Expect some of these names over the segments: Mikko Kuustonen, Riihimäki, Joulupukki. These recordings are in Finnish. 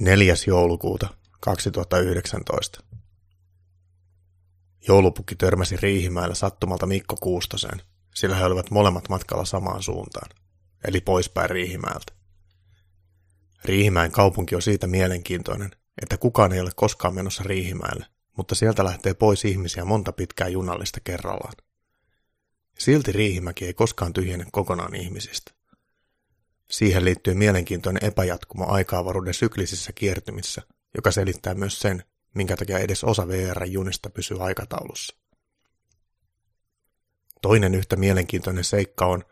4. joulukuuta 2019. Joulupukki törmäsi Riihimäellä sattumalta Mikko Kuustoseen, sillä he olivat molemmat matkalla samaan suuntaan, eli poispäin Riihimäeltä. Riihimäen kaupunki on siitä mielenkiintoinen, että kukaan ei ole koskaan menossa Riihimäelle, mutta sieltä lähtee pois ihmisiä monta pitkää junallista kerrallaan. Silti Riihimäki ei koskaan tyhjene kokonaan ihmisistä. Siihen liittyy mielenkiintoinen epäjatkumo aika-avaruuden syklisissä kiertymissä, joka selittää myös sen, minkä takia edes osa VR-junista pysyy aikataulussa. Toinen yhtä mielenkiintoinen seikka on,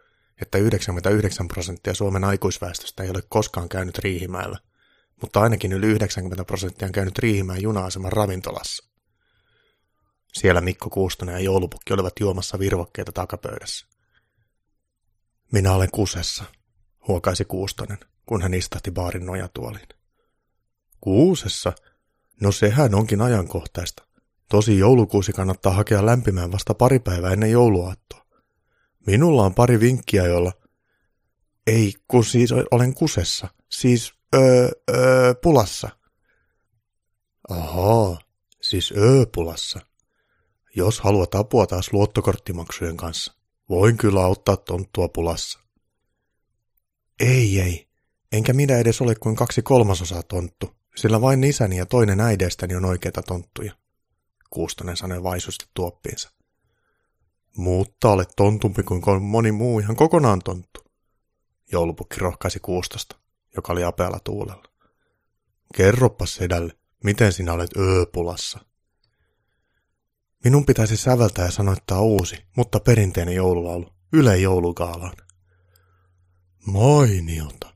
että 99% Suomen aikuisväestöstä ei ole koskaan käynyt Riihimäellä, mutta ainakin yli 90% on käynyt Riihimäen juna-aseman ravintolassa. Siellä Mikko Kuustonen ja Joulupukki olivat juomassa virvokkeita takapöydässä. "Minä olen kusessa", huokaisi Kuustonen, kun hän istahti baarin nojatuoliin. "Kuusessa? No sehän onkin ajankohtaista. Tosi joulukuusi kannattaa hakea lämpimään vasta pari päivää ennen jouluaattoa. Minulla on pari vinkkiä, jolla..." "Ei, kun siis olen kusessa. Siis pulassa." "Ahaa, siis pulassa. Jos haluat apua taas luottokorttimaksujen kanssa, voin kyllä auttaa tonttua pulassa." Ei. Enkä minä edes ole kuin 2/3 tonttu, sillä vain isäni ja toinen äidestäni on oikeita tonttuja", Kuustonen sanoi vaisusti tuoppiinsa. "Mutta olet tontumpi kuin moni muu ihan kokonaan tonttu", Joulupukki rohkaisi Kuustosta, joka oli apealla tuulella. "Kerropas sedälle, miten sinä olet pulassa." "Minun pitäisi säveltää ja sanoittaa uusi, mutta perinteinen joululaulu Yle joulugaalaan." "Mainiota.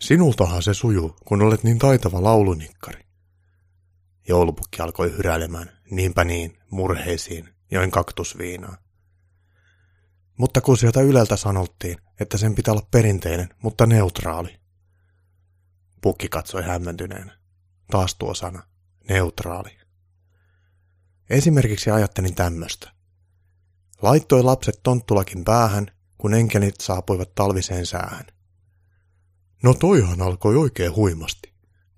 Sinultahan se sujuu, kun olet niin taitava laulunikkari." Joulupukki alkoi hyräilemään "niinpä niin" murheisiin, join kaktusviinaa. "Mutta kun sieltä Yleltä sanottiin, että sen pitää olla perinteinen, mutta neutraali." Pukki katsoi hämmentyneenä. Taas tuo sana, neutraali. "Esimerkiksi ajattelin tämmöstä. Laittoi lapset tonttulakin päähän, kun enkelit saapuivat talviseen säähän." "No toihan alkoi oikein huimasti.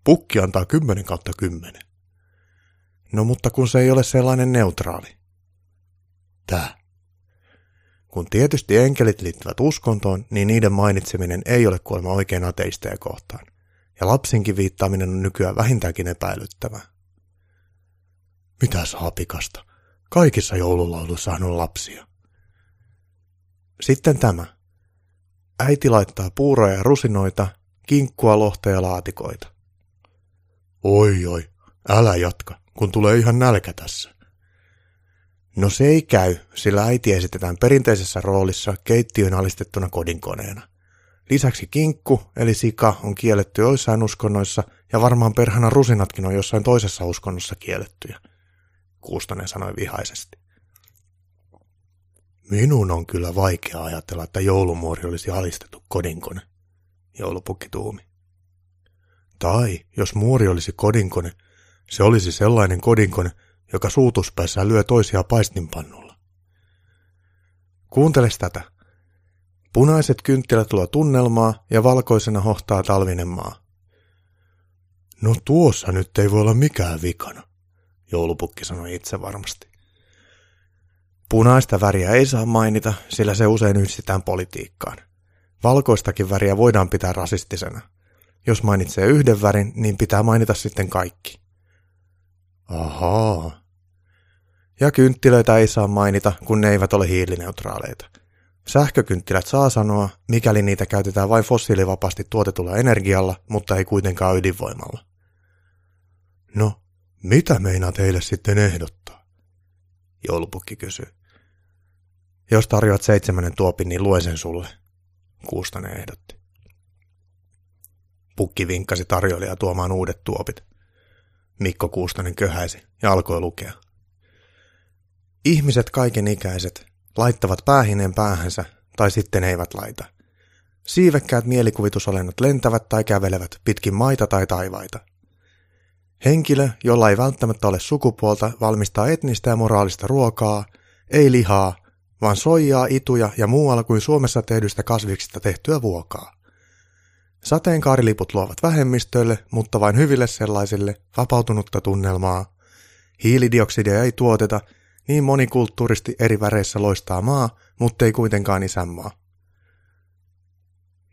Pukki antaa 10/10. "No mutta kun se ei ole sellainen neutraali." "Tää. Kun tietysti enkelit liittyvät uskontoon, niin niiden mainitseminen ei ole kuolema oikein ateisteja kohtaan, ja lapsinkin viittaaminen on nykyään vähintäänkin epäilyttävää." "Mitäs hapikasta? Kaikissa joululaulussahan on lapsia." "Sitten tämä. Äiti laittaa puuroja ja rusinoita, kinkkua, lohta ja laatikoita." Oi, älä jatka, kun tulee ihan nälkä tässä." "No se ei käy, sillä äiti esitetään perinteisessä roolissa keittiön alistettuna kodinkoneena. Lisäksi kinkku, eli sika, on kielletty joissain uskonnoissa, ja varmaan perhana rusinatkin on jossain toisessa uskonnossa kiellettyjä", Kuustonen sanoi vihaisesti. "Minun on kyllä vaikea ajatella, että joulumuori olisi alistettu kodinkone", Joulupukki tuumi. "Tai jos muori olisi kodinkone, se olisi sellainen kodinkone, joka suutuspäissään lyö toisia paistinpannulla." "Kuunteles tätä. Punaiset kynttilät luo tunnelmaa ja valkoisena hohtaa talvinen maa." "No tuossa nyt ei voi olla mikään vikana", Joulupukki sanoi itse varmasti. "Punaista väriä ei saa mainita, sillä se usein yhdistetään politiikkaan. Valkoistakin väriä voidaan pitää rasistisena. Jos mainitsee yhden värin, niin pitää mainita sitten kaikki." "Ahaa. Ja kynttilöitä ei saa mainita, kun ne eivät ole hiilineutraaleita. Sähkökynttilät saa sanoa, mikäli niitä käytetään vain fossiilivapaasti tuotetulla energialla, mutta ei kuitenkaan ydinvoimalla." "No, mitä meinaat heille sitten ehdottaa?" Joulupukki kysyy. "Jos tarjoat 7. tuopin, niin luen sen sulle", Kuustonen ehdotti. Pukki vinkkasi tarjoilijaa tuomaan uudet tuopit. Mikko Kuustonen köhäisi ja alkoi lukea. "Ihmiset kaikenikäiset laittavat päähineen päähänsä tai sitten eivät laita. Siivekkäät mielikuvitusolinnot lentävät tai kävelevät pitkin maita tai taivaita. Henkilö, jolla ei välttämättä ole sukupuolta, valmistaa etnistä ja moraalista ruokaa, ei lihaa, vaan soijaa, ituja ja muualla kuin Suomessa tehdystä kasviksista tehtyä vuokaa. Sateenkaariliput luovat vähemmistöille, mutta vain hyville sellaisille, vapautunutta tunnelmaa. Hiilidioksidia ei tuoteta, niin monikulttuuristi eri väreissä loistaa maa, mutta ei kuitenkaan isänmaa.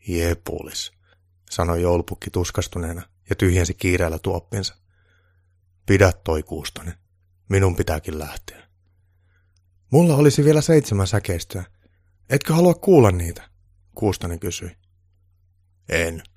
Jepulis, sanoi Joulupukki tuskastuneena ja tyhjensi kiireellä tuoppinsa. Pidä toi Kuustonen, minun pitääkin lähteä. Mulla olisi vielä 7 säkeistöä. Etkö halua kuulla niitä? Kuustonen kysyi. En,